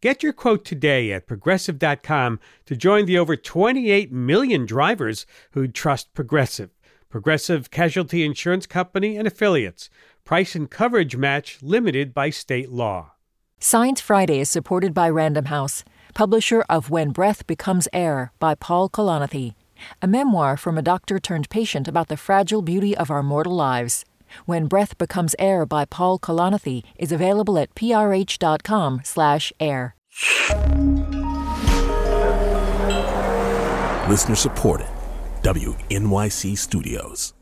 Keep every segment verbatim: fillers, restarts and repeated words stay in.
Get your quote today at Progressive dot com to join the over twenty-eight million drivers who trust Progressive. Progressive Casualty Insurance Company and Affiliates. Price and coverage match limited by state law. Science Friday is supported by Random House, publisher of When Breath Becomes Air by Paul Kalanithi, a memoir from a doctor turned patient about the fragile beauty of our mortal lives. When Breath Becomes Air by Paul Kalanithi is available at prh.com slash air. Listener supported. W N Y C Studios.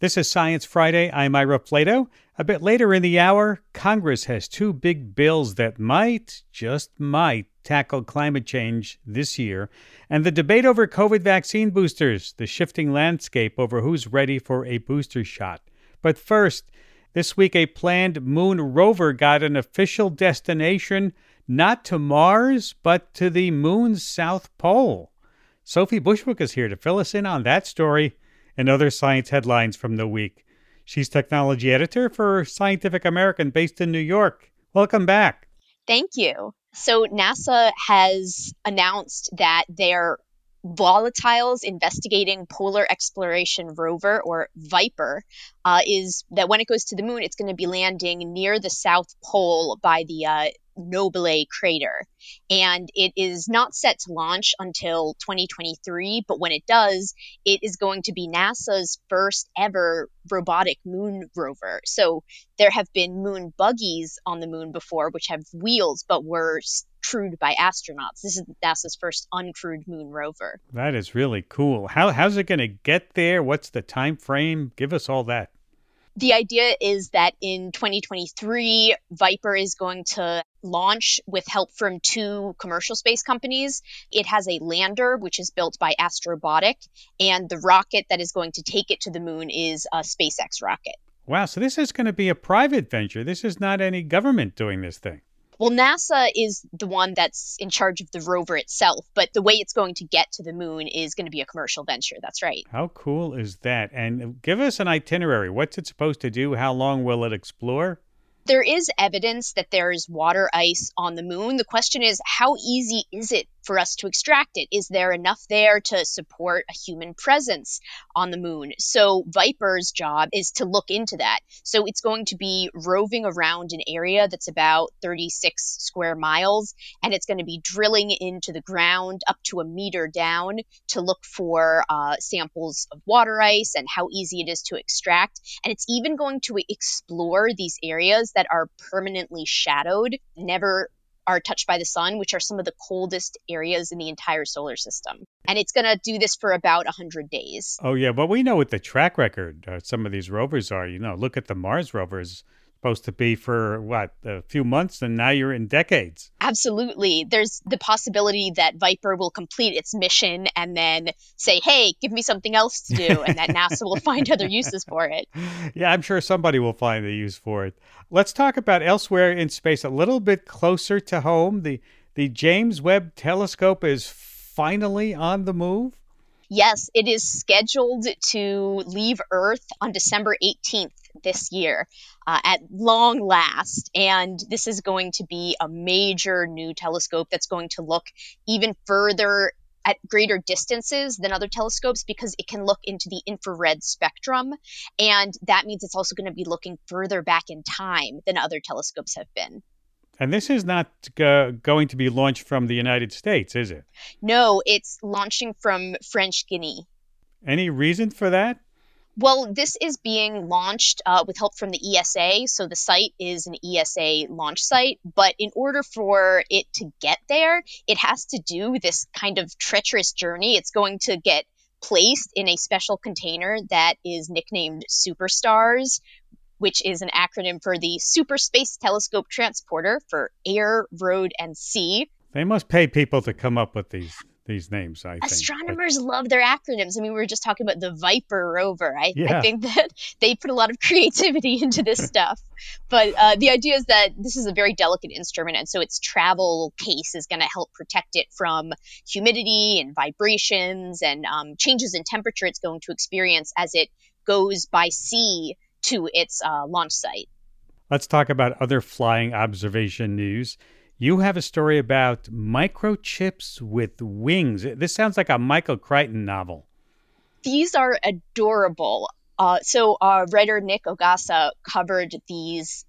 This is Science Friday. I'm Ira Flatow. A bit later in the hour, Congress has two big bills that might, just might, tackle climate change this year, and the debate over COVID vaccine boosters, the shifting landscape over who's ready for a booster shot. But first, this week a planned moon rover got an official destination, not to Mars, but to the moon's south pole. Sophie Bushwick is here to fill us in on that story and other science headlines from the week. She's technology editor for Scientific American based in New York. Welcome back. Thank you. So NASA has announced that their Volatiles Investigating Polar Exploration Rover, or VIPER, uh, is that when it goes to the moon, it's going to be landing near the South Pole by the uh, Nobile Crater. And it is not set to launch until twenty twenty-three, but when it does, it is going to be NASA's first ever robotic moon rover. So there have been moon buggies on the moon before, which have wheels, but were crewed by astronauts. This is NASA's first uncrewed moon rover. That is really cool. How, how's it going to get there? What's the time frame? Give us all that. The idea is that in twenty twenty-three, VIPER is going to launch with help from two commercial space companies. It has a lander, which is built by Astrobotic, and the rocket that is going to take it to the moon is a SpaceX rocket. Wow, so this is going to be a private venture. This is not any government doing this thing. Well, NASA is the one that's in charge of the rover itself, but the way it's going to get to the moon is going to be a commercial venture. That's right. How cool is that? And give us an itinerary. What's it supposed to do? How long will it explore? There is evidence that there is water ice on the moon. The question is, how easy is it for us to extract it? Is there enough there to support a human presence on the moon? So VIPER's job is to look into that. So it's going to be roving around an area that's about thirty-six square miles, and it's going to be drilling into the ground up to a meter down to look for uh, samples of water ice and how easy it is to extract. And it's even going to explore these areas that are permanently shadowed, never are touched by the sun, which are some of the coldest areas in the entire solar system. And it's going to do this for about one hundred days. Oh, yeah. But we know what the track record uh, some of these rovers are. You know, look at the Mars rovers. Supposed to be for, what, a few months, and now you're in decades. Absolutely. There's the possibility that VIPER will complete its mission and then say, hey, give me something else to do, and that NASA will find other uses for it. Yeah, I'm sure somebody will find a use for it. Let's talk about elsewhere in space, a little bit closer to home. The, the James Webb Telescope is finally on the move. Yes, it is scheduled to leave Earth on December eighteenth this year, uh, at long last. And this is going to be a major new telescope that's going to look even further at greater distances than other telescopes because it can look into the infrared spectrum. And that means it's also going to be looking further back in time than other telescopes have been. And this is not uh, going to be launched from the United States, is it? No, it's launching from French Guinea. Any reason for that? Well, this is being launched uh, with help from the E S A. So the site is an E S A launch site. But in order for it to get there, it has to do this kind of treacherous journey. It's going to get placed in a special container that is nicknamed Superstars, which is an acronym for the Super Space Telescope Transporter for Air, Road, and Sea. They must pay people to come up with these these names, I think. Astronomers but... love their acronyms. I mean, we were just talking about the Viper rover. I, yeah. I think that they put a lot of creativity into this stuff. But uh, the idea is that this is a very delicate instrument, and so its travel case is going to help protect it from humidity and vibrations and um, changes in temperature it's going to experience as it goes by sea to its uh, launch site. Let's talk about other flying observation news. You have a story about microchips with wings. This sounds like a Michael Crichton novel. These are adorable. Uh, so uh, writer Nick Ogasa covered these.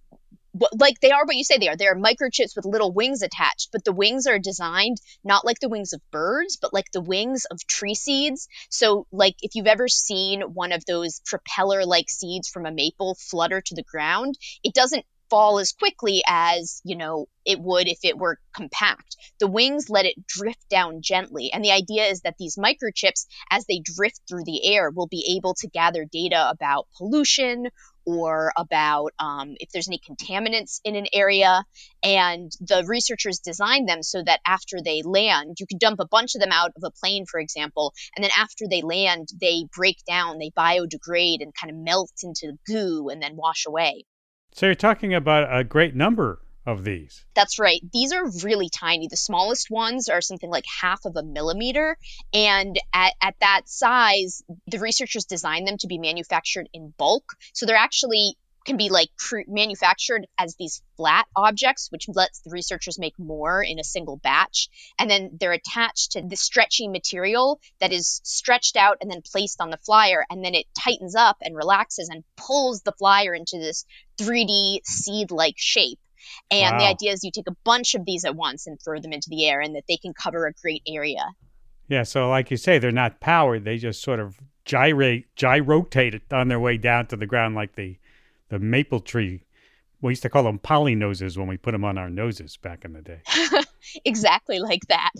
Like, they are what you say they are. They are microchips with little wings attached, but the wings are designed not like the wings of birds, but like the wings of tree seeds. So, like, if you've ever seen one of those propeller-like seeds from a maple flutter to the ground, it doesn't fall as quickly as, you know, it would if it were compact. The wings let it drift down gently. And the idea is that these microchips, as they drift through the air, will be able to gather data about pollution or about um, if there's any contaminants in an area. And the researchers designed them so that after they land, you could dump a bunch of them out of a plane, for example, and then after they land, they break down, they biodegrade and kind of melt into goo and then wash away. So you're talking about a great number of these. That's right. These are really tiny. The smallest ones are something like half of a millimeter. And at, at that size, the researchers designed them to be manufactured in bulk. So they're actually can be like cr- manufactured as these flat objects, which lets the researchers make more in a single batch. And then they're attached to the stretchy material that is stretched out and then placed on the flyer. And then it tightens up and relaxes and pulls the flyer into this three D seed-like shape. And wow. The idea is you take a bunch of these at once and throw them into the air and that they can cover a great area. Yeah. So like you say, they're not powered. They just sort of gyrate, gyrotate it on their way down to the ground like the The maple tree. We used to call them poly noses when we put them on our noses back in the day. Exactly like that.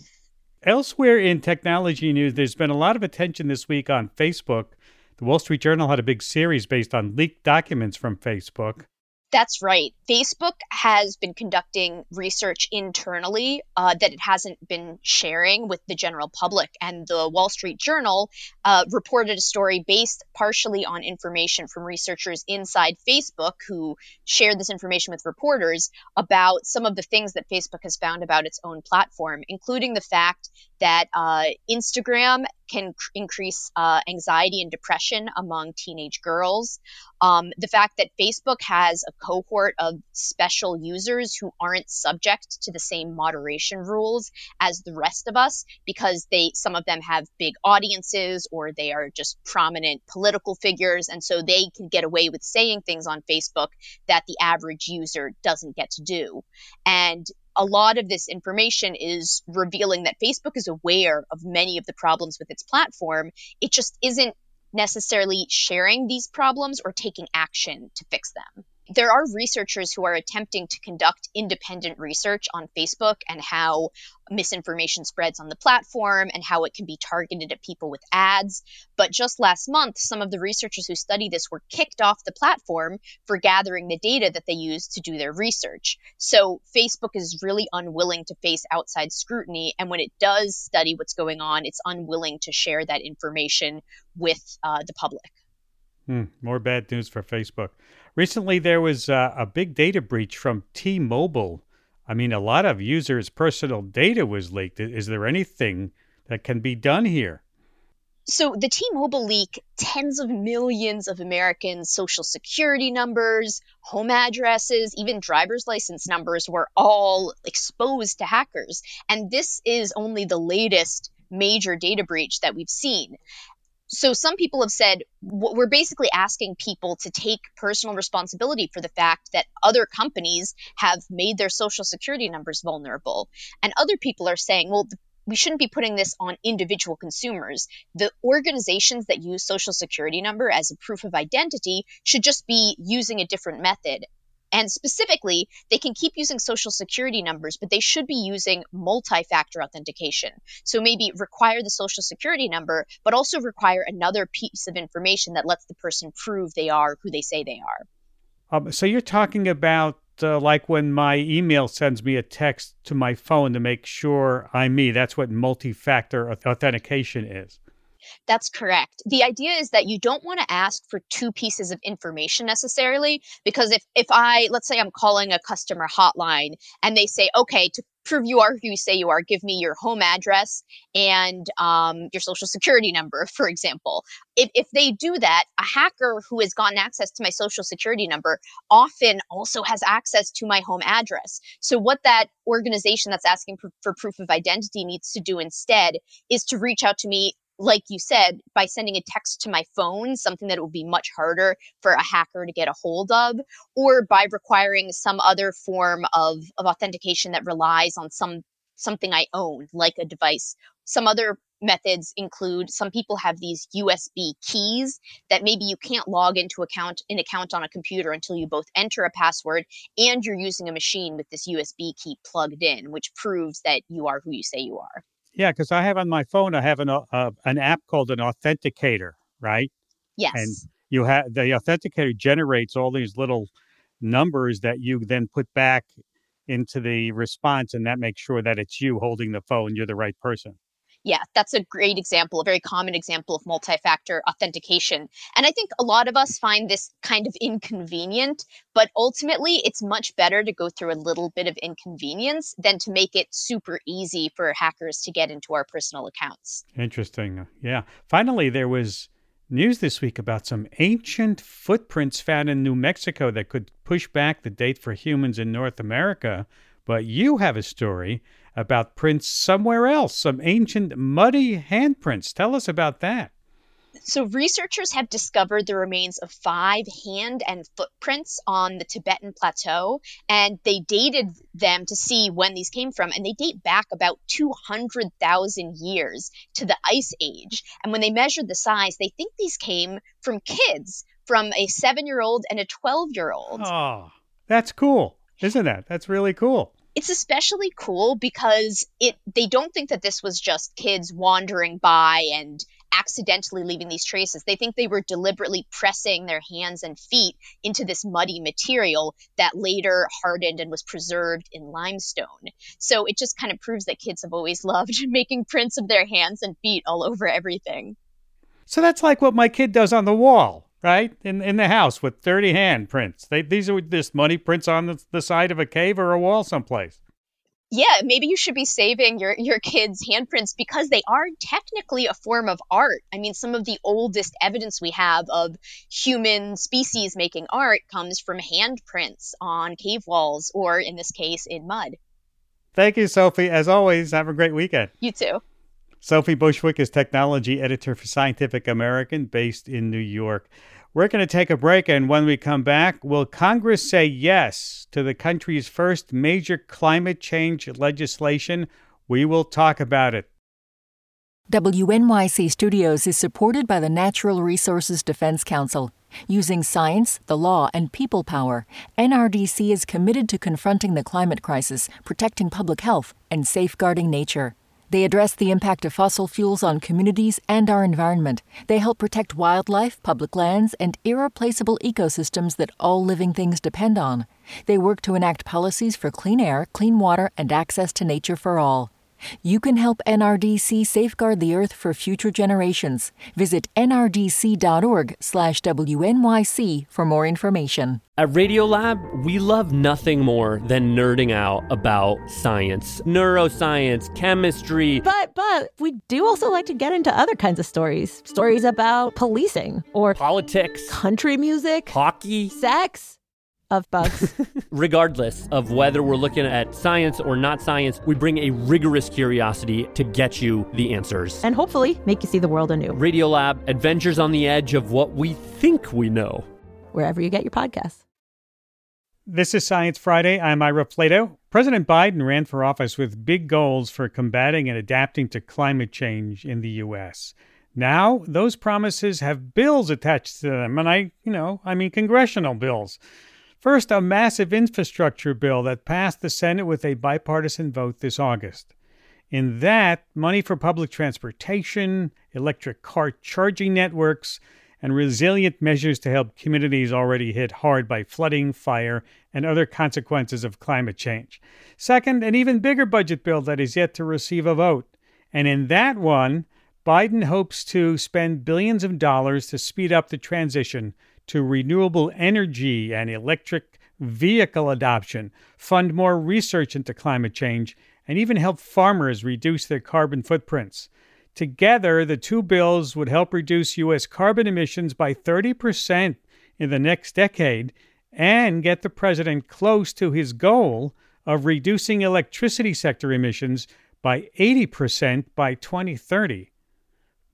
Elsewhere in technology news, there's been a lot of attention this week on Facebook. The Wall Street Journal had a big series based on leaked documents from Facebook. That's right. Facebook has been conducting research internally uh, that it hasn't been sharing with the general public. And the Wall Street Journal uh, reported a story based partially on information from researchers inside Facebook who shared this information with reporters about some of the things that Facebook has found about its own platform, including the fact that uh, Instagram can cr- increase uh, anxiety and depression among teenage girls. Um, the fact that Facebook has a cohort of special users who aren't subject to the same moderation rules as the rest of us because they some of them have big audiences or they are just prominent political figures. And so they can get away with saying things on Facebook that the average user doesn't get to do. And a lot of this information is revealing that Facebook is aware of many of the problems with its platform. It just isn't necessarily sharing these problems or taking action to fix them. There are researchers who are attempting to conduct independent research on Facebook and how misinformation spreads on the platform and how it can be targeted at people with ads. But just last month, some of the researchers who study this were kicked off the platform for gathering the data that they use to do their research. So Facebook is really unwilling to face outside scrutiny. And when it does study what's going on, it's unwilling to share that information with uh, the public. Hmm, more bad news for Facebook. Recently, there was uh, a big data breach from T-Mobile. I mean, a lot of users' personal data was leaked. Is there anything that can be done here? So the T-Mobile leak, tens of millions of Americans' social security numbers, home addresses, even driver's license numbers were all exposed to hackers. And this is only the latest major data breach that we've seen. So some people have said, we're basically asking people to take personal responsibility for the fact that other companies have made their social security numbers vulnerable. And other people are saying, well, we shouldn't be putting this on individual consumers. The organizations that use social security number as a proof of identity should just be using a different method. And specifically, they can keep using social security numbers, but they should be using multi-factor authentication. So maybe require the social security number, but also require another piece of information that lets the person prove they are who they say they are. Um, so you're talking about uh, like when my email sends me a text to my phone to make sure I'm me. That's what multi-factor authentication is. That's correct. The idea is that you don't want to ask for two pieces of information necessarily, because if, if I, let's say I'm calling a customer hotline and they say, okay, to prove you are who you say you are, give me your home address and um, your social security number, for example. If, if they do that, a hacker who has gotten access to my social security number often also has access to my home address. So what that organization that's asking for, for proof of identity needs to do instead is to reach out to me, like you said, by sending a text to my phone, something that it would be much harder for a hacker to get a hold of, or by requiring some other form of, of authentication that relies on some something I own, like a device. Some other methods include, some people have these U S B keys that maybe you can't log into account an account on a computer until you both enter a password and you're using a machine with this U S B key plugged in, which proves that you are who you say you are. Yeah, because I have on my phone, I have an uh, an app called an authenticator, right? Yes. And you have the authenticator generates all these little numbers that you then put back into the response, and that makes sure that it's you holding the phone. You're the right person. Yeah, that's a great example, a very common example of multi-factor authentication. And I think a lot of us find this kind of inconvenient, but ultimately it's much better to go through a little bit of inconvenience than to make it super easy for hackers to get into our personal accounts. Interesting. Yeah. Finally, there was news this week about some ancient footprints found in New Mexico that could push back the date for humans in North America. But you have a story about prints somewhere else, some ancient muddy handprints. Tell us about that. So researchers have discovered the remains of five hand and footprints on the Tibetan plateau, and they dated them to see when these came from, and they date back about two hundred thousand years to the Ice Age. And when they measured the size, they think these came from kids, from a seven-year-old and a twelve-year-old. Oh, that's cool, isn't that? That's really cool. It's especially cool because it they don't think that this was just kids wandering by and accidentally leaving these traces. They think they were deliberately pressing their hands and feet into this muddy material that later hardened and was preserved in limestone. So it just kind of proves that kids have always loved making prints of their hands and feet all over everything. So that's like what my kid does on the wall, right? In in the house with thirty hand prints. They, these are just muddy prints on the, the side of a cave or a wall someplace. Yeah, maybe you should be saving your, your kids' handprints because they are technically a form of art. I mean, some of the oldest evidence we have of human species making art comes from handprints on cave walls or, in this case, in mud. Thank you, Sophie. As always, have a great weekend. You too. Sophie Bushwick is technology editor for Scientific American, based in New York. We're going to take a break, and when we come back, will Congress say yes to the country's first major climate change legislation? We will talk about it. W N Y C Studios is supported by the Natural Resources Defense Council. Using science, the law, and people power, N R D C is committed to confronting the climate crisis, protecting public health, and safeguarding nature. They address the impact of fossil fuels on communities and our environment. They help protect wildlife, public lands, and irreplaceable ecosystems that all living things depend on. They work to enact policies for clean air, clean water, and access to nature for all. You can help N R D C safeguard the Earth for future generations. Visit N R D C dot org slash W N Y C for more information. At Radiolab, we love nothing more than nerding out about science, neuroscience, chemistry. But, but we do also like to get into other kinds of stories. Stories about policing or politics, country music, hockey, sex. Of bugs. Regardless of whether we're looking at science or not science, we bring a rigorous curiosity to get you the answers. And hopefully make you see the world anew. Radiolab, adventures on the edge of what we think we know. Wherever you get your podcasts. This is Science Friday. I'm Ira Flatow. President Biden ran for office with big goals for combating and adapting to climate change in the U S Now, those promises have bills attached to them. And I, you know, I mean, congressional bills. First, a massive infrastructure bill that passed the Senate with a bipartisan vote this August. In that, money for public transportation, electric car charging networks, and resilient measures to help communities already hit hard by flooding, fire, and other consequences of climate change. Second, an even bigger budget bill that is yet to receive a vote. And in that one, Biden hopes to spend billions of dollars to speed up the transition to renewable energy and electric vehicle adoption, fund more research into climate change, and even help farmers reduce their carbon footprints. Together, the two bills would help reduce U S carbon emissions by thirty percent in the next decade and get the president close to his goal of reducing electricity sector emissions by eighty percent by twenty thirty.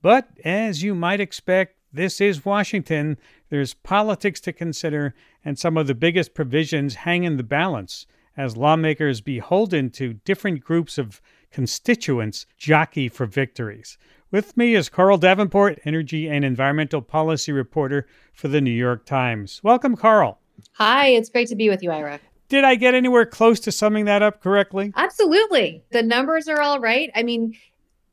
But as you might expect, this is Washington. There's politics to consider, and some of the biggest provisions hang in the balance as lawmakers beholden to different groups of constituents jockey for victories. With me is Carl Davenport, energy and environmental policy reporter for The New York Times. Welcome, Carl. Hi, it's great to be with you, Ira. Did I get anywhere close to summing that up correctly? Absolutely. The numbers are all right. I mean,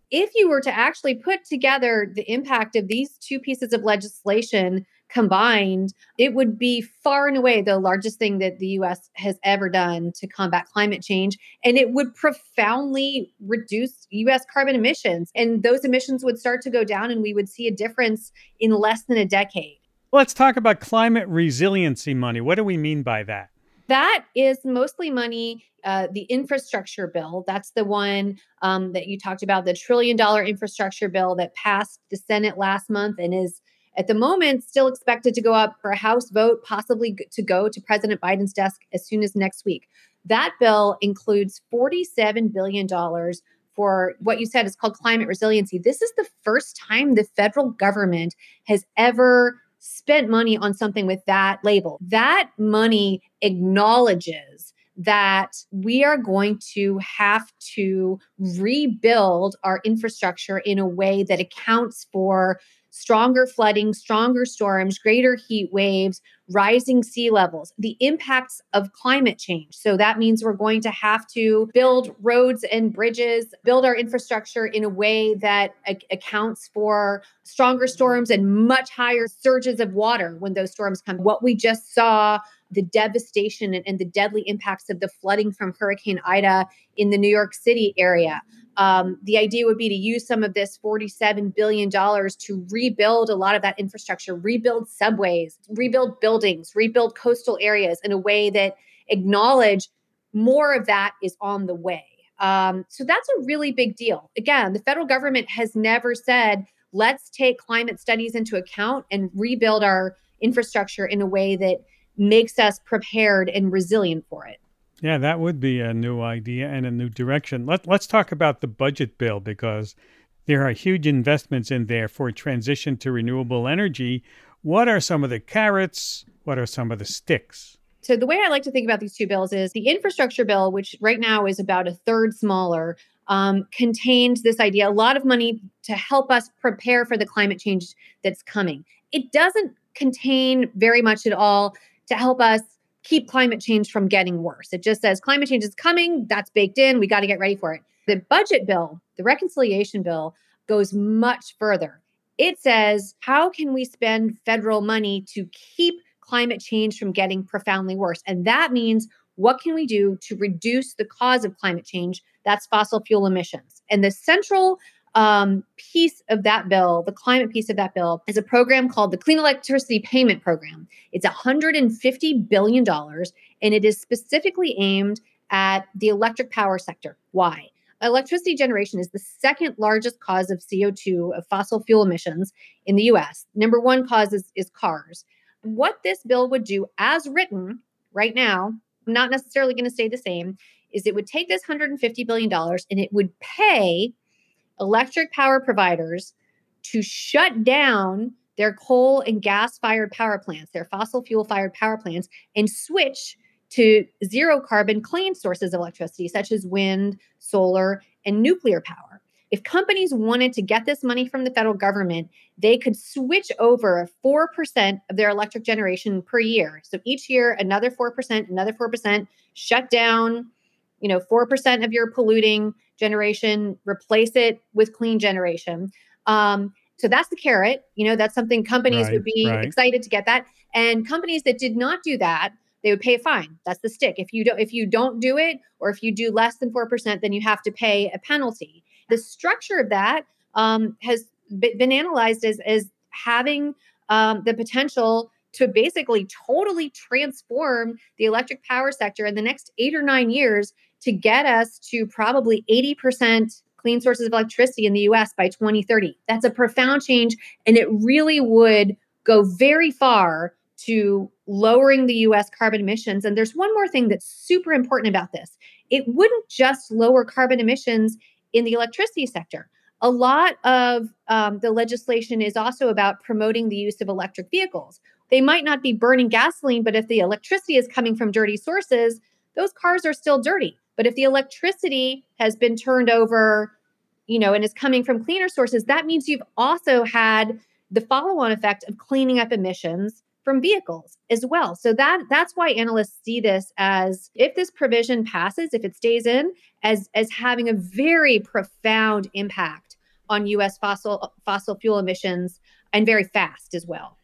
if you were to actually put together the impact of these two pieces of legislation combined, it would be far and away the largest thing that the U S has ever done to combat climate change. And it would profoundly reduce U S carbon emissions. And those emissions would start to go down and we would see a difference in less than a decade. Let's talk about climate resiliency money. What do we mean by that? That is mostly money, uh, the infrastructure bill. That's the one um, that you talked about, the trillion dollar infrastructure bill that passed the Senate last month and is at the moment still expected to go up for a House vote, possibly to go to President Biden's desk as soon as next week. That bill includes forty-seven billion dollars for what you said is called climate resiliency. This is the first time the federal government has ever spent money on something with that label. That money acknowledges that we are going to have to rebuild our infrastructure in a way that accounts for stronger flooding, stronger storms, greater heat waves, rising sea levels, the impacts of climate change. So that means we're going to have to build roads and bridges, build our infrastructure in a way that a- accounts for stronger storms and much higher surges of water when those storms come. What we just saw, the devastation and, and the deadly impacts of the flooding from Hurricane Ida in the New York City area. Um, the idea would be to use some of this forty-seven billion dollars to rebuild a lot of that infrastructure, rebuild subways, rebuild buildings, rebuild coastal areas in a way that acknowledge more of that is on the way. Um, so that's a really big deal. Again, the federal government has never said, let's take climate studies into account and rebuild our infrastructure in a way that makes us prepared and resilient for it. Yeah, that would be a new idea and a new direction. Let, let's talk about the budget bill, because there are huge investments in there for transition to renewable energy. What are some of the carrots? What are some of the sticks? So the way I like to think about these two bills is the infrastructure bill, which right now is about a third smaller, um, contains this idea, a lot of money to help us prepare for the climate change that's coming. It doesn't contain very much at all to help us keep climate change from getting worse. It just says climate change is coming. That's baked in. We got to get ready for it. The budget bill, the reconciliation bill, goes much further. It says, how can we spend federal money to keep climate change from getting profoundly worse? And that means, what can we do to reduce the cause of climate change? That's fossil fuel emissions. And the central um, piece of that bill, the climate piece of that bill, is a program called the Clean Electricity Payment Program. It's one hundred fifty billion dollars, and it is specifically aimed at the electric power sector. Why? Electricity generation is the second largest cause of C O two, of fossil fuel emissions in the U S. Number one cause is, is cars. What this bill would do as written right now, not necessarily going to stay the same, is it would take this one hundred fifty billion dollars and it would pay electric power providers to shut down their coal and gas-fired power plants, their fossil fuel-fired power plants, and switch to zero-carbon clean sources of electricity, such as wind, solar, and nuclear power. If companies wanted to get this money from the federal government, they could switch over four percent of their electric generation per year. So each year, another four percent, another four percent, shut down, you know, four percent of your polluting generation, replace it with clean generation. Um, So that's the carrot. You know, that's something companies right, would be right. excited to get that. And companies that did not do that, they would pay a fine. That's the stick. If you don't, if you don't do it, or if you do less than four percent, then you have to pay a penalty. The structure of that um, has been analyzed as, as having um, the potential to basically totally transform the electric power sector in the next eight or nine years to get us to probably eighty percent clean sources of electricity in the U S by twenty thirty. That's a profound change, and it really would go very far to lowering the U S carbon emissions. And there's one more thing that's super important about this. It wouldn't just lower carbon emissions in the electricity sector. A lot of um, the legislation is also about promoting the use of electric vehicles. They might not be burning gasoline, but if the electricity is coming from dirty sources, those cars are still dirty. But if the electricity has been turned over, you know, and is coming from cleaner sources, that means you've also had the follow-on effect of cleaning up emissions from vehicles as well. So that that's why analysts see this as, if this provision passes, if it stays in, as as having a very profound impact on U S fossil fossil fuel emissions, and very fast as well.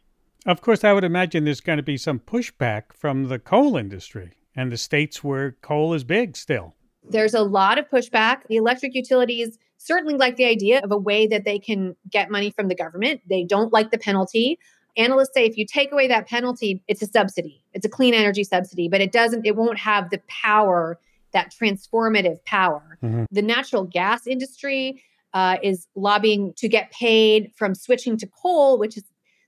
Of course, I would imagine there's going to be some pushback from the coal industry and the states where coal is big still. There's a lot of pushback. The electric utilities certainly like the idea of a way that they can get money from the government. They don't like the penalty. Analysts say if you take away that penalty, it's a subsidy. It's a clean energy subsidy, but it doesn't, it won't have the power, that transformative power. Mm-hmm. The natural gas industry uh, is lobbying to get paid from switching to coal, which is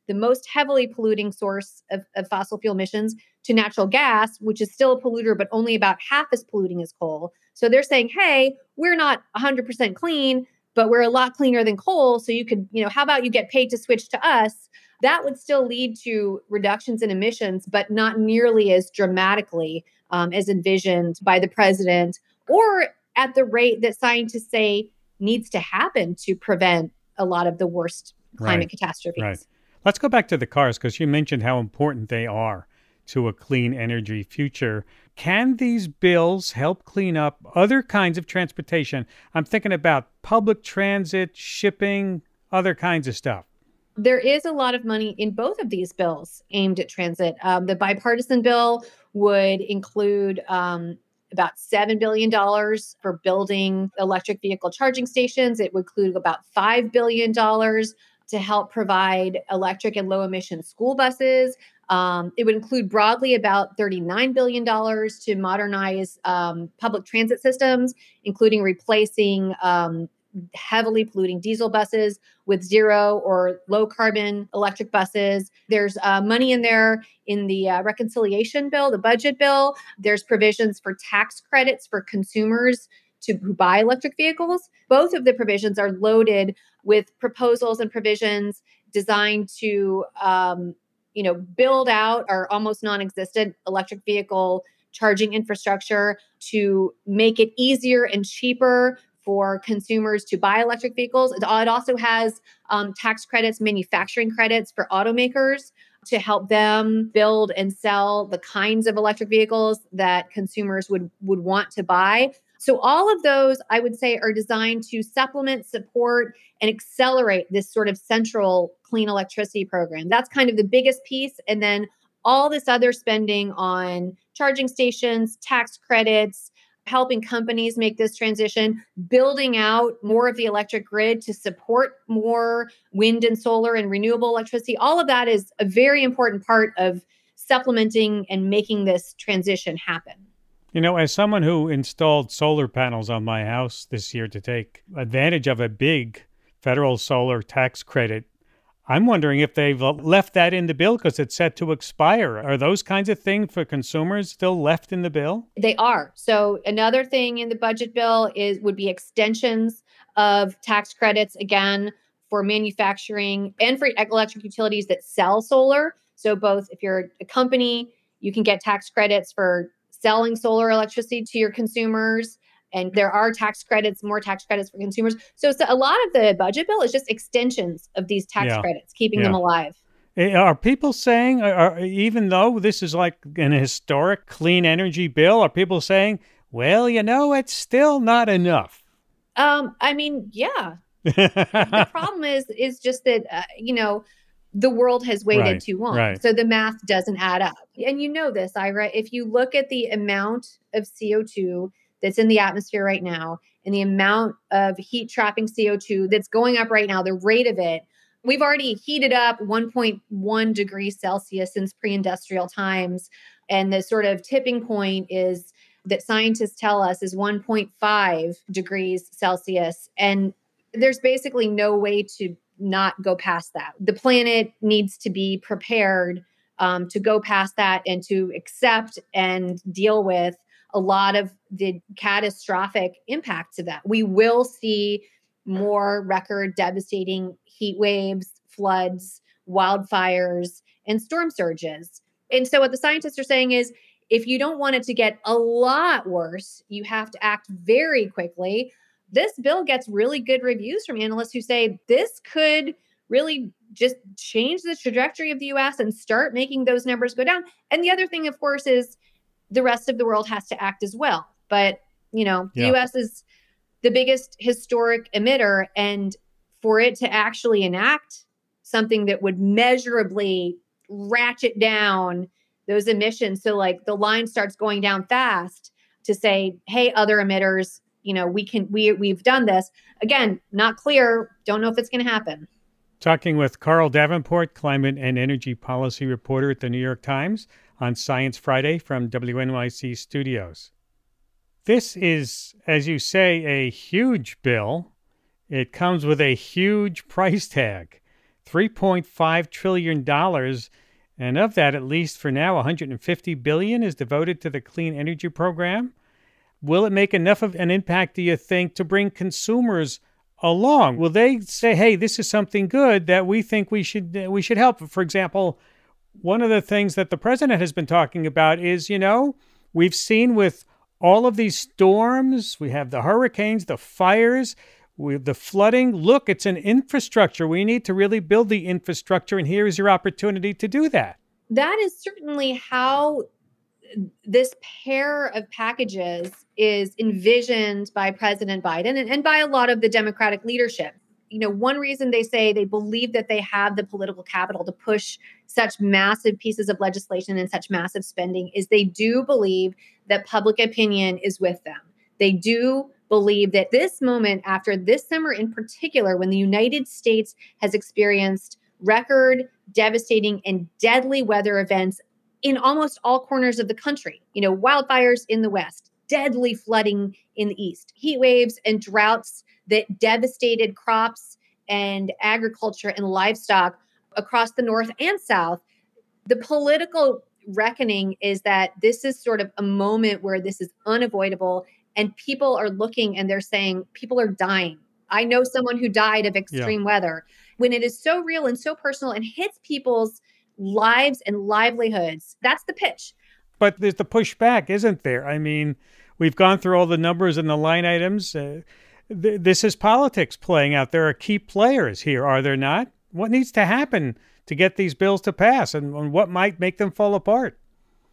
the most heavily polluting source of, of fossil fuel emissions, to natural gas, which is still a polluter, but only about half as polluting as coal. So they're saying, hey, we're not one hundred percent clean, but we're a lot cleaner than coal. So you could, you know, how about you get paid to switch to us? That would still lead to reductions in emissions, but not nearly as dramatically um, as envisioned by the president, or at the rate that scientists say needs to happen to prevent a lot of the worst climate right. catastrophes. Right. Let's go back to the cars, because you mentioned how important they are to a clean energy future. Can these bills help clean up other kinds of transportation? I'm thinking about public transit, shipping, other kinds of stuff. There is a lot of money in both of these bills aimed at transit. Um, the bipartisan bill would include um, about seven billion dollars for building electric vehicle charging stations. It would include about five billion dollars to help provide electric and low emission school buses. Um, it would include broadly about thirty-nine billion dollars to modernize um, public transit systems, including replacing um, heavily polluting diesel buses with zero or low carbon electric buses. There's uh, money in there in the uh, reconciliation bill, the budget bill. There's provisions for tax credits for consumers to buy electric vehicles. Both of the provisions are loaded with proposals and provisions designed to um, you know, build out our almost non-existent electric vehicle charging infrastructure, to make it easier and cheaper for consumers to buy electric vehicles. It also has um, tax credits, manufacturing credits for automakers to help them build and sell the kinds of electric vehicles that consumers would, would want to buy. So all of those, I would say, are designed to supplement, support, and accelerate this sort of central clean electricity program. That's kind of the biggest piece. And then all this other spending on charging stations, tax credits, helping companies make this transition, building out more of the electric grid to support more wind and solar and renewable electricity. All of that is a very important part of supplementing and making this transition happen. You know, as someone who installed solar panels on my house this year to take advantage of a big federal solar tax credit, I'm wondering if they've left that in the bill because it's set to expire. Are those kinds of things for consumers still left in the bill? They are. So another thing in the budget bill is would be extensions of tax credits, again, for manufacturing and for electric utilities that sell solar. So both if you're a company, you can get tax credits for selling solar electricity to your consumers. And there are tax credits, more tax credits for consumers. So, so a lot of the budget bill is just extensions of these tax yeah. credits, keeping yeah. them alive. Are people saying, are, even though this is like an historic clean energy bill, are people saying, well, you know, it's still not enough? Um, I mean, yeah. The problem is, is just that, uh, you know, the world has waited right, too long. Right. So the math doesn't add up. And you know this, Ira, if you look at the amount of C O two that's in the atmosphere right now and the amount of heat trapping C O two that's going up right now, the rate of it, we've already heated up one point one degrees Celsius since pre-industrial times. And the sort of tipping point is that scientists tell us is one point five degrees Celsius. And there's basically no way to not go past that. The planet needs to be prepared um, to go past that and to accept and deal with a lot of the catastrophic impacts of that. We will see more record devastating heat waves, floods, wildfires, and storm surges. And so what the scientists are saying is, if you don't want it to get a lot worse, you have to act very quickly. This bill gets really good reviews from analysts who say this could really just change the trajectory of the U S and start making those numbers go down. And the other thing, of course, is the rest of the world has to act as well. But, you know, yeah. the U S is the biggest historic emitter. And for it to actually enact something that would measurably ratchet down those emissions, so like the line starts going down fast to say, hey, other emitters, you know, we can, we, we've done this. Again, not clear. Don't know if it's going to happen. Talking with Carl Davenport, climate and energy policy reporter at The New York Times, on Science Friday from W N Y C Studios. This is, as you say, a huge bill. It comes with a huge price tag, three point five trillion dollars. And of that, at least for now, one hundred fifty billion dollars is devoted to the clean energy program. Will it make enough of an impact, do you think, to bring consumers along? Will they say, hey, this is something good that we think we should we should help? For example, one of the things that the president has been talking about is, you know, we've seen with all of these storms, we have the hurricanes, the fires, we have the flooding. Look, it's an infrastructure. We need to really build the infrastructure, and here is your opportunity to do that. That is certainly how this pair of packages is envisioned by President Biden and, and by a lot of the Democratic leadership. You know, one reason they say they believe that they have the political capital to push such massive pieces of legislation and such massive spending is they do believe that public opinion is with them. They do believe that this moment, after this summer in particular, when the United States has experienced record, devastating, and deadly weather events in almost all corners of the country, you know, wildfires in the West, deadly flooding in the East, heat waves and droughts that devastated crops and agriculture and livestock across the North and South. The political reckoning is that this is sort of a moment where this is unavoidable, and people are looking and they're saying, people are dying. I know someone who died of extreme yeah. weather. When it is so real and so personal and hits people's lives and livelihoods. That's the pitch. But there's the pushback, isn't there? I mean, we've gone through all the numbers and the line items. Uh, th- this is politics playing out. There are key players here, are there not? What needs to happen to get these bills to pass, and, and what might make them fall apart?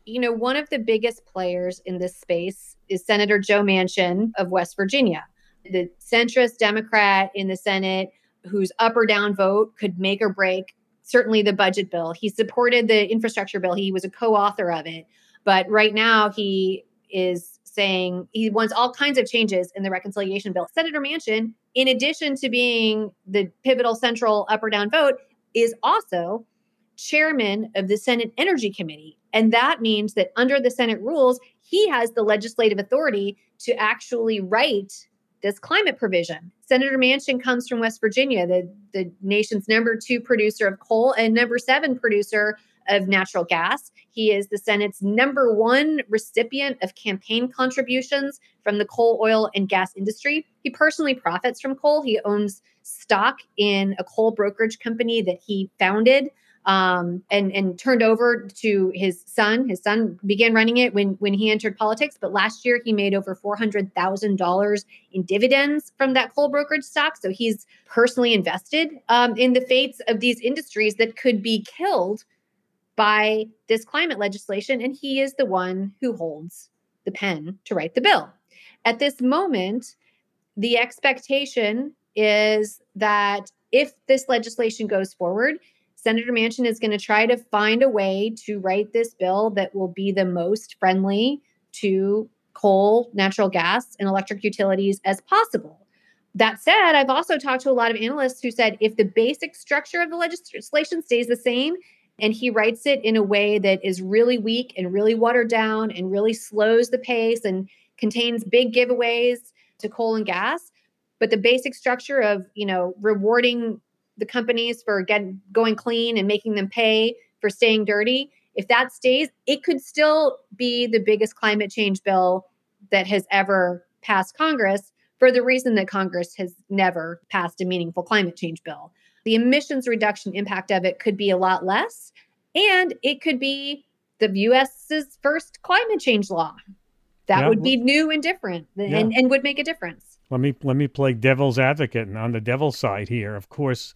You know, one of the biggest players in this space is Senator Joe Manchin of West Virginia, the centrist Democrat in the Senate whose up or down vote could make or break certainly the budget bill. He supported the infrastructure bill. He was a co-author of it. But right now he is saying he wants all kinds of changes in the reconciliation bill. Senator Manchin, in addition to being the pivotal central up or down vote, is also chairman of the Senate Energy Committee. And that means that under the Senate rules, he has the legislative authority to actually write this climate provision. Senator Manchin comes from West Virginia, the, the nation's number two producer of coal and number seven producer of natural gas. He is the Senate's number one recipient of campaign contributions from the coal, oil, and gas industry. He personally profits from coal. He owns stock in a coal brokerage company that he founded um, and, and turned over to his son. His son began running it when, when he entered politics. But last year, he made over four hundred thousand dollars in dividends from that coal brokerage stock. So he's personally invested um, in the fates of these industries that could be killed by this climate legislation. And he is the one who holds the pen to write the bill. At this moment, the expectation is that if this legislation goes forward, Senator Manchin is going to try to find a way to write this bill that will be the most friendly to coal, natural gas, and electric utilities as possible. That said, I've also talked to a lot of analysts who said if the basic structure of the legislation stays the same and he writes it in a way that is really weak and really watered down and really slows the pace and contains big giveaways to coal and gas, but the basic structure of, you know, rewarding the companies for getting, going clean and making them pay for staying dirty, if that stays, it could still be the biggest climate change bill that has ever passed Congress, for the reason that Congress has never passed a meaningful climate change bill. The emissions reduction impact of it could be a lot less, and it could be the U S's first climate change law. That yeah. would be new and different and, yeah. and would make a difference. Let me let me play devil's advocate, and on the devil's side here, of course,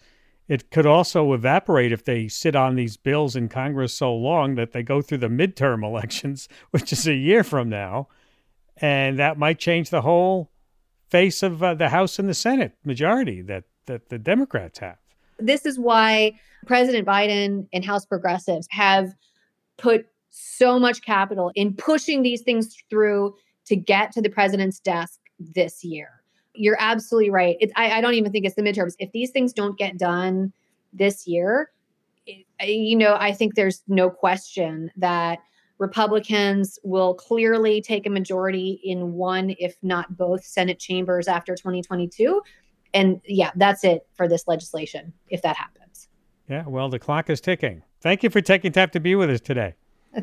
it could also evaporate if they sit on these bills in Congress so long that they go through the midterm elections, which is a year from now, and that might change the whole face of uh, the House and the Senate majority that that the Democrats have. This is why President Biden and House progressives have put so much capital in pushing these things through to get to the president's desk this year. You're absolutely right. It, I, I don't even think it's the midterms. If these things don't get done this year, it, you know, I think there's no question that Republicans will clearly take a majority in one, if not both, Senate chambers after twenty twenty-two. And yeah, that's it for this legislation, if that happens. Yeah, well, the clock is ticking. Thank you for taking time to be with us today.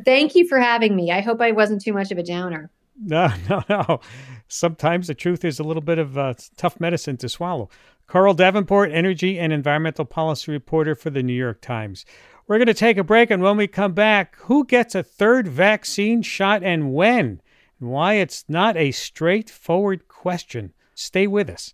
Thank you for having me. I hope I wasn't too much of a downer. No, no, no. Sometimes the truth is a little bit of uh, tough medicine to swallow. Carl Davenport, energy and environmental policy reporter for The New York Times. We're going to take a break, and when we come back, who gets a third vaccine shot and when, and why it's not a straightforward question. Stay with us.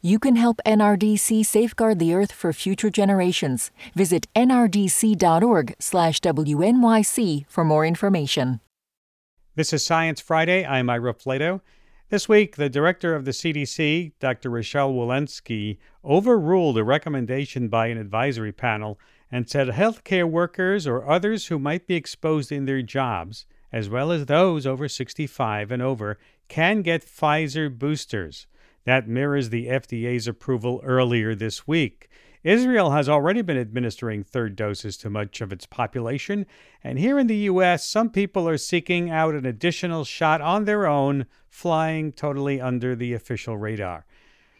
You can help N R D C safeguard the Earth for future generations. Visit N R D C dot org slash W N Y C for more information. This is Science Friday. I'm Ira Flatow. This week, the director of the C D C, Doctor Rochelle Walensky, overruled a recommendation by an advisory panel and said healthcare workers or others who might be exposed in their jobs, as well as those over sixty-five and over, can get Pfizer boosters. That mirrors the F D A's approval earlier this week. Israel has already been administering third doses to much of its population, and here in the U S, some people are seeking out an additional shot on their own, flying totally under the official radar.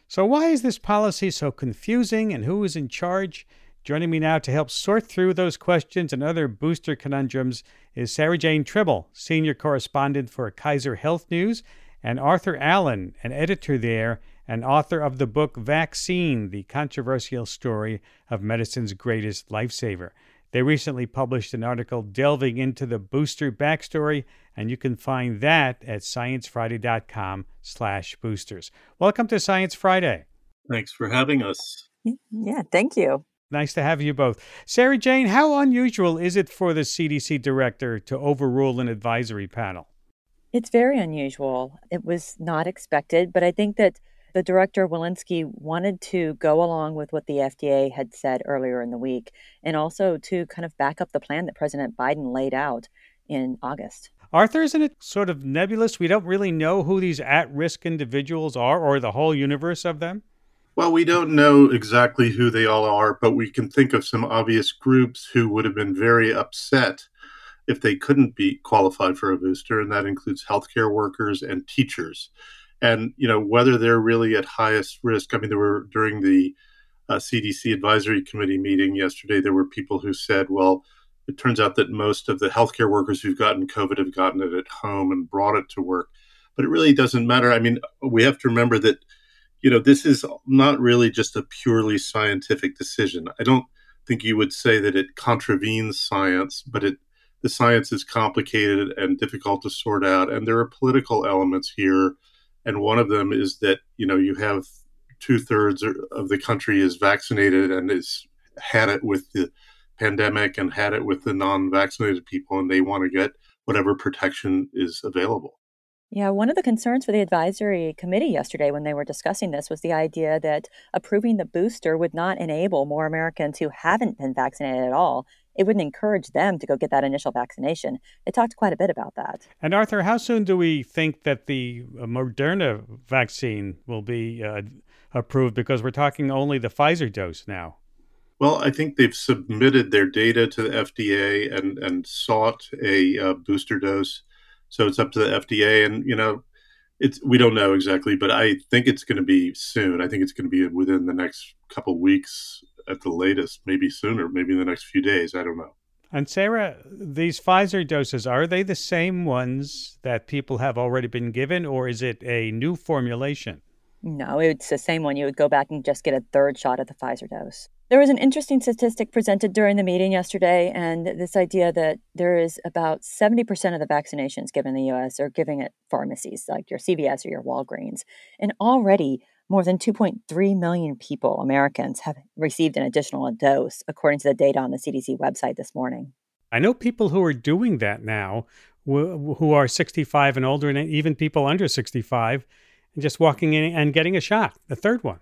So why is this policy so confusing, and who is in charge? Joining me now to help sort through those questions and other booster conundrums is Sarah Jane Tribble, senior correspondent for Kaiser Health News, and Arthur Allen, an editor there and author of the book Vaccine, the Controversial Story of Medicine's Greatest Lifesaver. They recently published an article delving into the booster backstory, and you can find that at science friday dot com slash boosters. Welcome to Science Friday. Thanks for having us. Yeah, thank you. Nice to have you both. Sarah Jane, how unusual is it for the C D C director to overrule an advisory panel? It's very unusual. It was not expected, but I think that the director, Walensky, wanted to go along with what the F D A had said earlier in the week, and also to kind of back up the plan that President Biden laid out in August. Arthur, isn't it sort of nebulous? We don't really know who these at-risk individuals are or the whole universe of them? Well, we don't know exactly who they all are, but we can think of some obvious groups who would have been very upset if they couldn't be qualified for a booster, and that includes healthcare workers and teachers. And, you know, whether they're really at highest risk, I mean, there were during the uh, C D C Advisory Committee meeting yesterday, there were people who said, well, it turns out that most of the healthcare workers who've gotten COVID have gotten it at home and brought it to work. But it really doesn't matter. I mean, we have to remember that you know, this is not really just a purely scientific decision. I don't think you would say that it contravenes science, but it the science is complicated and difficult to sort out. And there are political elements here. And one of them is that, you know, you have two thirds of the country is vaccinated and is had it with the pandemic and had it with the non-vaccinated people, and they want to get whatever protection is available. Yeah, one of the concerns for the advisory committee yesterday when they were discussing this was the idea that approving the booster would not enable more Americans who haven't been vaccinated at all. It wouldn't encourage them to go get that initial vaccination. They talked quite a bit about that. And Arthur, how soon do we think that the Moderna vaccine will be uh, approved? Because we're talking only the Pfizer dose now. Well, I think they've submitted their data to the F D A and, and sought a uh, booster dose. So it's up to the F D A. And, you know, it's we don't know exactly, but I think it's going to be soon. I think it's going to be within the next couple of weeks at the latest, maybe sooner, maybe in the next few days. I don't know. And Sarah, these Pfizer doses, are they the same ones that people have already been given, or is it a new formulation? No, it's the same one. You would go back and just get a third shot at the Pfizer dose. There was an interesting statistic presented during the meeting yesterday, and this idea that there is about seventy percent of the vaccinations given in the U S are giving at pharmacies like your C V S or your Walgreens. And already more than two point three million people, Americans, have received an additional dose, according to the data on the C D C website this morning. I know people who are doing that now, who are sixty-five and older, and even people under sixty-five, and just walking in and getting a shot, the third one.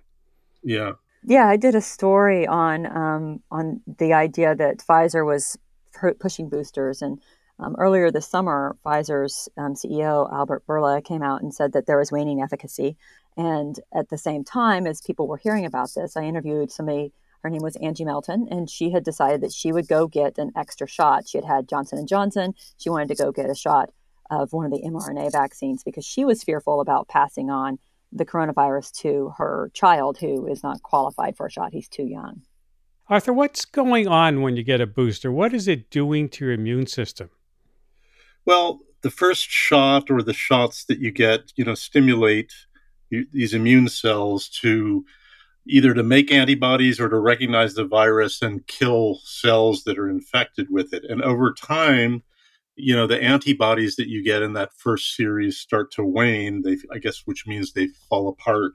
Yeah. Yeah, I did a story on um, on the idea that Pfizer was pr- pushing boosters. And um, earlier this summer, Pfizer's um, C E O, Albert Bourla, came out and said that there was waning efficacy. And at the same time as people were hearing about this, I interviewed somebody, her name was Angie Melton, and she had decided that she would go get an extra shot. She had had Johnson and Johnson. She wanted to go get a shot of one of the mRNA vaccines because she was fearful about passing on the coronavirus to her child, who is not qualified for a shot. He's too young. Arthur, what's going on when you get a booster? What is it doing to your immune system? Well, the first shot or the shots that you get, you know, stimulate you, these immune cells to either to make antibodies or to recognize the virus and kill cells that are infected with it. And over time, you know, the antibodies that you get in that first series start to wane, they, I guess, which means they fall apart.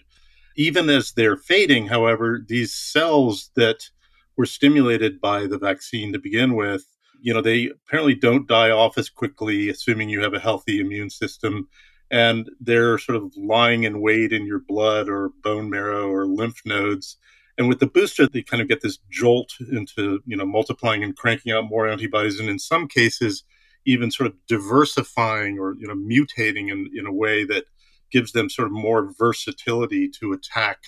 Even as they're fading, however, these cells that were stimulated by the vaccine to begin with, you know, they apparently don't die off as quickly, assuming you have a healthy immune system. And they're sort of lying in wait in your blood or bone marrow or lymph nodes. And with the booster, they kind of get this jolt into, you know, multiplying and cranking out more antibodies. And in some cases, even sort of diversifying or, you know, mutating in, in a way that gives them sort of more versatility to attack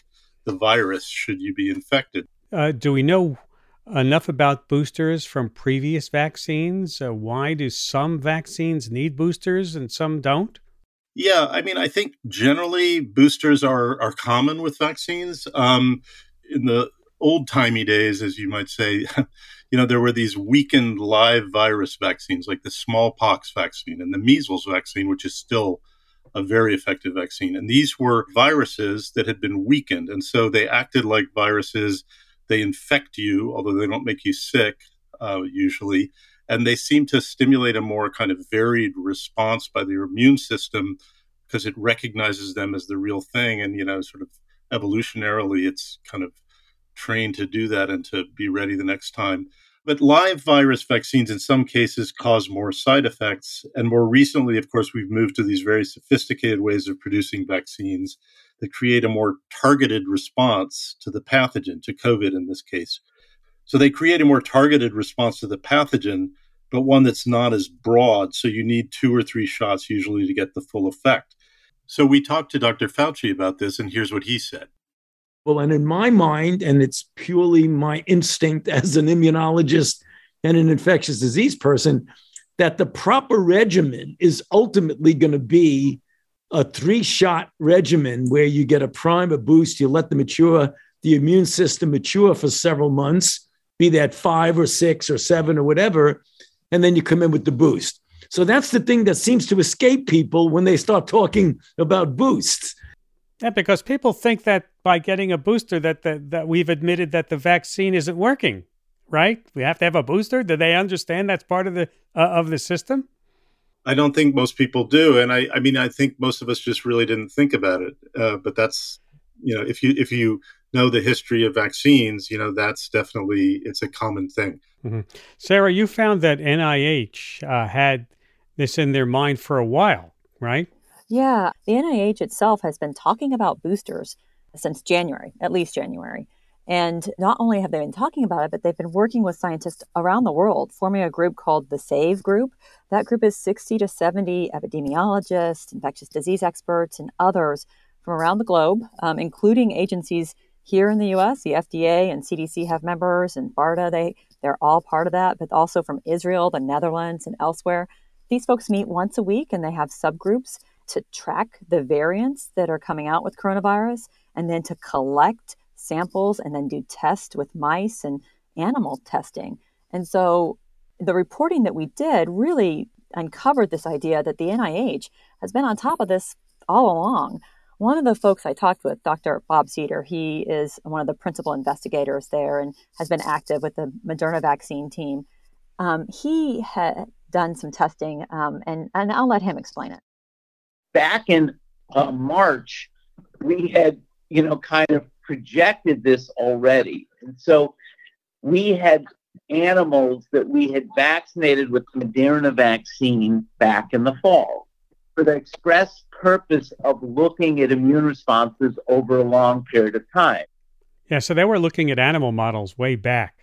the virus should you be infected. Uh, do we know enough about boosters from previous vaccines? Uh, why do some vaccines need boosters and some don't? Yeah, I mean, I think generally boosters are, are common with vaccines. Um, in the old-timey days, as you might say, you know, there were these weakened live virus vaccines like the smallpox vaccine and the measles vaccine, which is still a very effective vaccine. And these were viruses that had been weakened. And so they acted like viruses. They infect you, although they don't make you sick, uh, usually. And they seem to stimulate a more kind of varied response by the immune system because it recognizes them as the real thing. And, you know, sort of evolutionarily, it's kind of trained to do that and to be ready the next time. But live virus vaccines in some cases cause more side effects. And more recently, of course, we've moved to these very sophisticated ways of producing vaccines that create a more targeted response to the pathogen, to COVID in this case. So they create a more targeted response to the pathogen, but one that's not as broad. So you need two or three shots usually to get the full effect. So we talked to Doctor Fauci about this, and here's what he said. Well, and in my mind, and it's purely my instinct as an immunologist and an infectious disease person, that the proper regimen is ultimately going to be a three-shot regimen where you get a prime, a boost, you let the mature, the immune system mature for several months, be that five or six or seven or whatever, and then you come in with the boost. So that's the thing that seems to escape people when they start talking about boosts. Yeah, because people think that by getting a booster that the, that we've admitted that the vaccine isn't working, right? We have to have a booster. Do they understand that's part of the uh, of the system? I don't think most people do, and I, I mean, I think most of us just really didn't think about it. Uh, but that's, you know, if you if you know the history of vaccines, you know, that's definitely, it's a common thing. Mm-hmm. Sarah, you found that N I H uh, had this in their mind for a while, right? Yeah, the N I H itself has been talking about boosters since January, at least January. And not only have they been talking about it, but they've been working with scientists around the world, forming a group called the SAVE group. That group is sixty to seventy epidemiologists, infectious disease experts, and others from around the globe, um, including agencies here in the U S. The F D A and C D C have members, and BARDA, they, they're all part of that, but also from Israel, the Netherlands, and elsewhere. These folks meet once a week, and they have subgroups to track the variants that are coming out with coronavirus, and then to collect samples and then do tests with mice and animal testing. And so the reporting that we did really uncovered this idea that the N I H has been on top of this all along. One of the folks I talked with, Doctor Bob Cedar, he is one of the principal investigators there and has been active with the Moderna vaccine team. Um, he had done some testing, um, and, and I'll let him explain it. Back in uh, March, we had, you know, kind of projected this already. And so we had animals that we had vaccinated with the Moderna vaccine back in the fall for the express purpose of looking at immune responses over a long period of time. Yeah, so they were looking at animal models way back,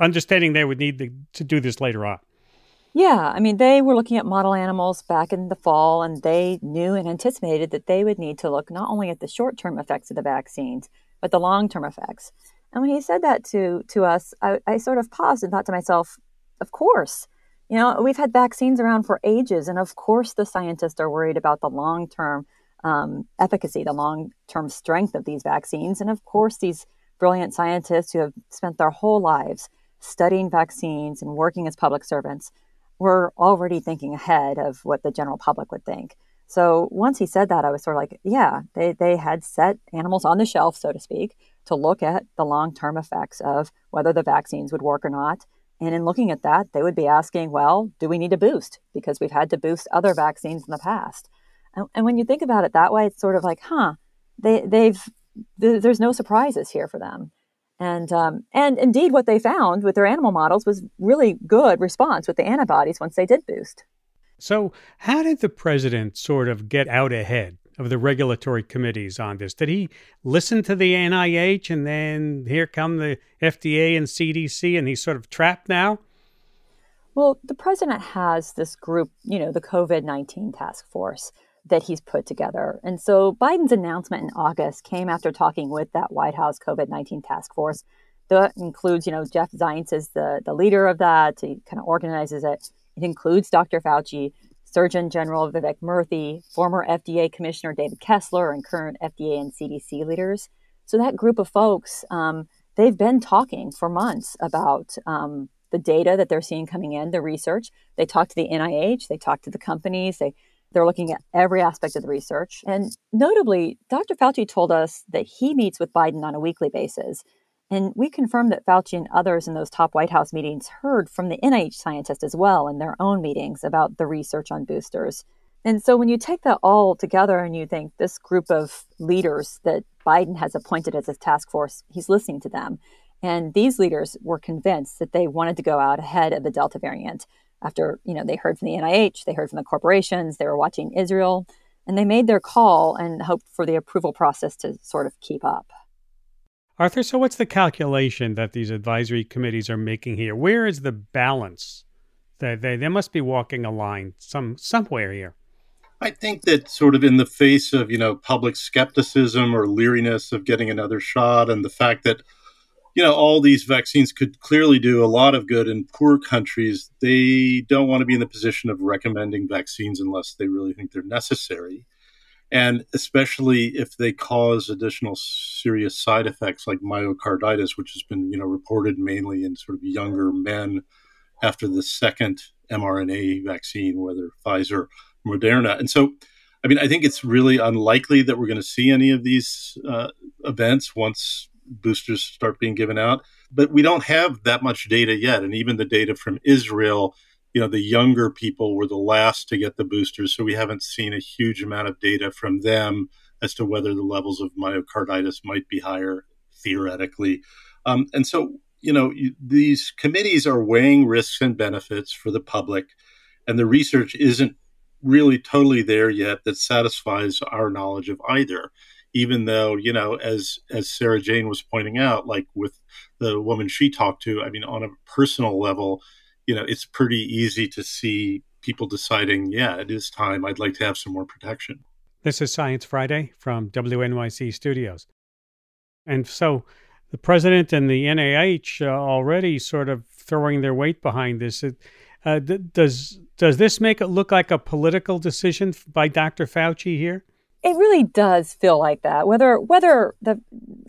understanding they would need to, to do this later on. Yeah, I mean, they were looking at model animals back in the fall, and they knew and anticipated that they would need to look not only at the short-term effects of the vaccines, but the long-term effects. And when he said that to to us, I, I sort of paused and thought to myself, of course. You know, we've had vaccines around for ages, and of course the scientists are worried about the long-term um, efficacy, the long-term strength of these vaccines. And of course these brilliant scientists who have spent their whole lives studying vaccines and working as public servants were already thinking ahead of what the general public would think. So once he said that, I was sort of like, yeah, they, they had set animals on the shelf, so to speak, to look at the long-term effects of whether the vaccines would work or not. And in looking at that, they would be asking, well, do we need to boost? Because we've had to boost other vaccines in the past. And, and when you think about it that way, it's sort of like, huh, they, they've th- there's no surprises here for them. And um, and indeed, what they found with their animal models was really good response with the antibodies once they did boost. So how did the president sort of get out ahead of the regulatory committees on this? Did he listen to the N I H and then here come the F D A and C D C, and he's sort of trapped now? Well, the president has this group, you know, the COVID nineteen task force that he's put together. And so Biden's announcement in August came after talking with that White House COVID nineteen task force. That includes, you know, Jeff Zients is the, the leader of that. He kind of organizes it. It includes Doctor Fauci, Surgeon General Vivek Murthy, former F D A Commissioner David Kessler, and current F D A and C D C leaders. So that group of folks, um, they've been talking for months about um, the data that they're seeing coming in, the research. They talked to the N I H, they talked to the companies, they, they're looking at every aspect of the research. And notably, Doctor Fauci told us that he meets with Biden on a weekly basis. And we confirmed that Fauci and others in those top White House meetings heard from the N I H scientists as well in their own meetings about the research on boosters. And so when you take that all together and you think this group of leaders that Biden has appointed as his task force, he's listening to them. And these leaders were convinced that they wanted to go out ahead of the Delta variant. After, you know, they heard from the N I H, they heard from the corporations, they were watching Israel, and they made their call and hoped for the approval process to sort of keep up. Arthur, so what's the calculation that these advisory committees are making here? Where is the balance? They, they, they must be walking a line some somewhere here. I think that sort of in the face of, you know, public skepticism or leeriness of getting another shot, and the fact that, you know, all these vaccines could clearly do a lot of good in poor countries, they don't want to be in the position of recommending vaccines unless they really think they're necessary. And especially if they cause additional serious side effects like myocarditis, which has been, you know, reported mainly in sort of younger men after the second mRNA vaccine, whether Pfizer or Moderna. And so I mean, I think it's really unlikely that we're going to see any of these uh, events once boosters start being given out. But we don't have that much data yet. And even the data from Israel, you know, the younger people were the last to get the boosters. So we haven't seen a huge amount of data from them as to whether the levels of myocarditis might be higher theoretically. Um, and so, you know, you, these committees are weighing risks and benefits for the public, and the research isn't really totally there yet that satisfies our knowledge of either. Even though, you know, as as Sarah Jane was pointing out, like with the woman she talked to, I mean, on a personal level, you know, it's pretty easy to see people deciding, yeah, it is time. I'd like to have some more protection. This is Science Friday from W N Y C Studios. And so the president and the N I H uh, already sort of throwing their weight behind this. It, uh, th- does does this make it look like a political decision by Doctor Fauci here? It really does feel like that. Whether whether the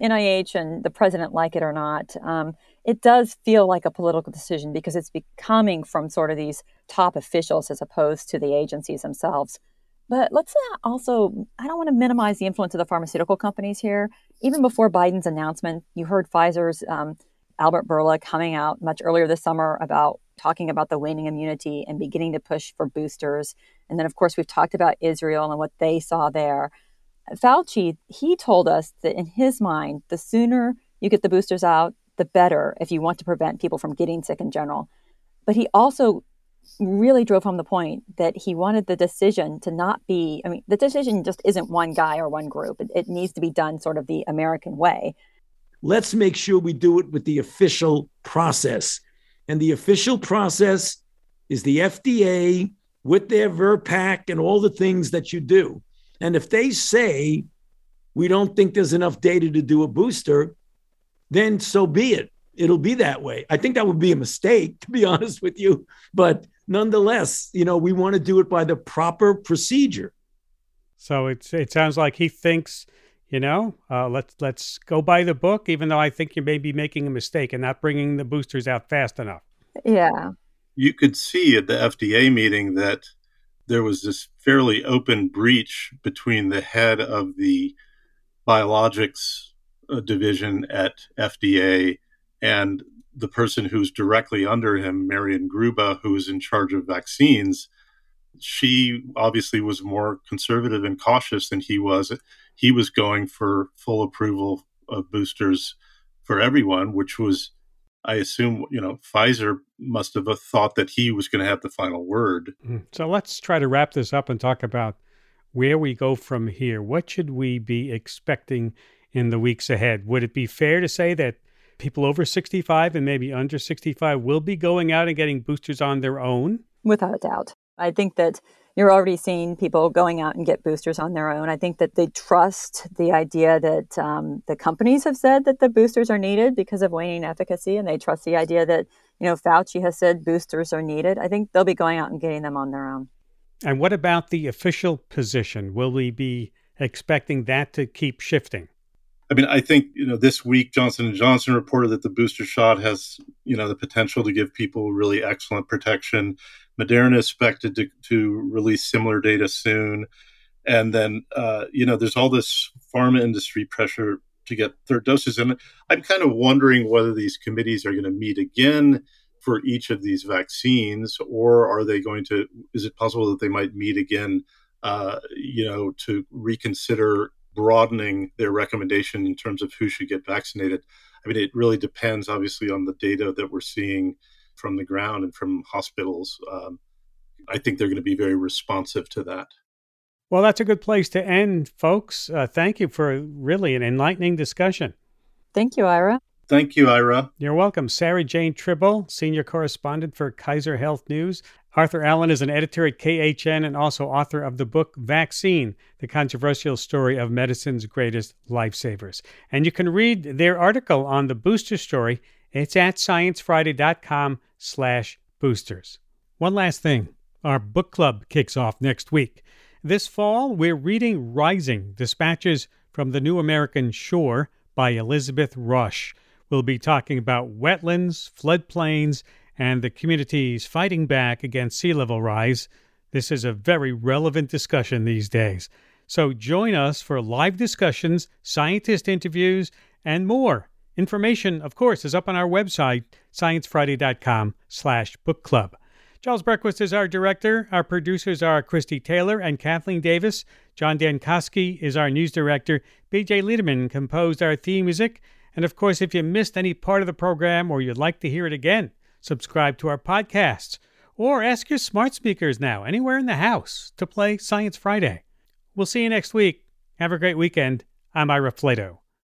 N I H and the president like it or not, um, it does feel like a political decision because it's becoming from sort of these top officials as opposed to the agencies themselves. But let's not also, I don't want to minimize the influence of the pharmaceutical companies here. Even before Biden's announcement, you heard Pfizer's um, Albert Bourla coming out much earlier this summer about talking about the waning immunity and beginning to push for boosters. And then, of course, we've talked about Israel and what they saw there. Fauci, he told us that in his mind, the sooner you get the boosters out, the better if you want to prevent people from getting sick in general. But he also really drove home the point that he wanted the decision to not be, I mean, the decision just isn't one guy or one group. It, it needs to be done sort of the American way. Let's make sure we do it with the official process. And the official process is the F D A with their VRBPAC and all the things that you do. And if they say, we don't think there's enough data to do a booster, then so be it. It'll be that way. I think that would be a mistake, to be honest with you. But nonetheless, you know, we want to do it by the proper procedure. So it's, it sounds like he thinks, you know, uh, let's let's go by the book, even though I think you may be making a mistake and not bringing the boosters out fast enough. Yeah. You could see at the F D A meeting that there was this fairly open breach between the head of the biologics division at F D A and the person who's directly under him, Marian Gruba, who's in charge of vaccines. She obviously was more conservative and cautious than he was. He was going for full approval of boosters for everyone, which was, I assume, you know, Pfizer must have thought that he was going to have the final word. So let's try to wrap this up and talk about where we go from here. What should we be expecting in the weeks ahead? Would it be fair to say that people over sixty-five and maybe under sixty-five will be going out and getting boosters on their own? Without a doubt. I think that you're already seeing people going out and get boosters on their own. I think that they trust the idea that um, the companies have said that the boosters are needed because of waning efficacy, and they trust the idea that, you know, Fauci has said boosters are needed. I think they'll be going out and getting them on their own. And what about the official position? Will we be expecting that to keep shifting? I mean, I think, you know, this week, Johnson and Johnson reported that the booster shot has, you know, the potential to give people really excellent protection. Moderna is expected to, to release similar data soon. And then, uh, you know, there's all this pharma industry pressure to get third doses. And I'm kind of wondering whether these committees are going to meet again for each of these vaccines, or are they going to, is it possible that they might meet again, uh, you know, to reconsider broadening their recommendation in terms of who should get vaccinated? I mean, it really depends, obviously, on the data that we're seeing from the ground and from hospitals. Um, I think they're going to be very responsive to that. Well, that's a good place to end, folks. Uh, thank you for really an enlightening discussion. Thank you, Ira. Thank you, Ira. You're welcome. Sarah Jane Tribble, senior correspondent for Kaiser Health News. Arthur Allen is an editor at K H N and also author of the book Vaccine, the controversial story of medicine's greatest lifesavers. And you can read their article on the booster story. It's at sciencefriday.com slash boosters. One last thing. Our book club kicks off next week. This fall, we're reading Rising, Dispatches from the New American Shore by Elizabeth Rush. We'll be talking about wetlands, floodplains, and the communities fighting back against sea level rise. This is a very relevant discussion these days. So join us for live discussions, scientist interviews, and more. Information, of course, is up on our website, science friday dot com slash book club. Charles Berquist is our director. Our producers are Christy Taylor and Kathleen Davis. John Dankoski is our news director. B J Lederman composed our theme music. And, of course, if you missed any part of the program or you'd like to hear it again, subscribe to our podcasts or ask your smart speakers now, anywhere in the house, to play Science Friday. We'll see you next week. Have a great weekend. I'm Ira Flatow.